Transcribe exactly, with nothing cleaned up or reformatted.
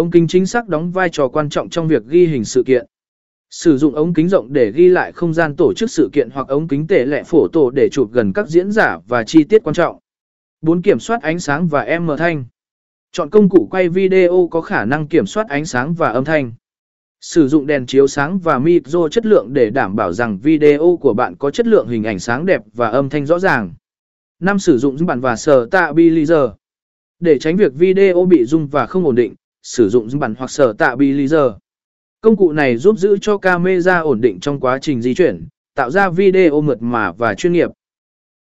Ống kính chính xác đóng vai trò quan trọng trong việc ghi hình sự kiện. Sử dụng ống kính rộng để ghi lại không gian tổ chức sự kiện hoặc ống kính tệ lệ phổ tổ để chụp gần các diễn giả và chi tiết quan trọng. bốn Kiểm soát ánh sáng và âm thanh. Chọn công cụ quay video có khả năng kiểm soát ánh sáng và âm thanh. Sử dụng đèn chiếu sáng và micro chất lượng để đảm bảo rằng video của bạn có chất lượng hình ảnh sáng đẹp và âm thanh rõ ràng. năm Sử dụng zoom bản và stabilizer. Để tránh việc video bị zoom và không ổn định, sử dụng zoom bản hoặc stabilizer. Công cụ này giúp giữ cho camera ổn định trong quá trình di chuyển, tạo ra video mượt mà và chuyên nghiệp.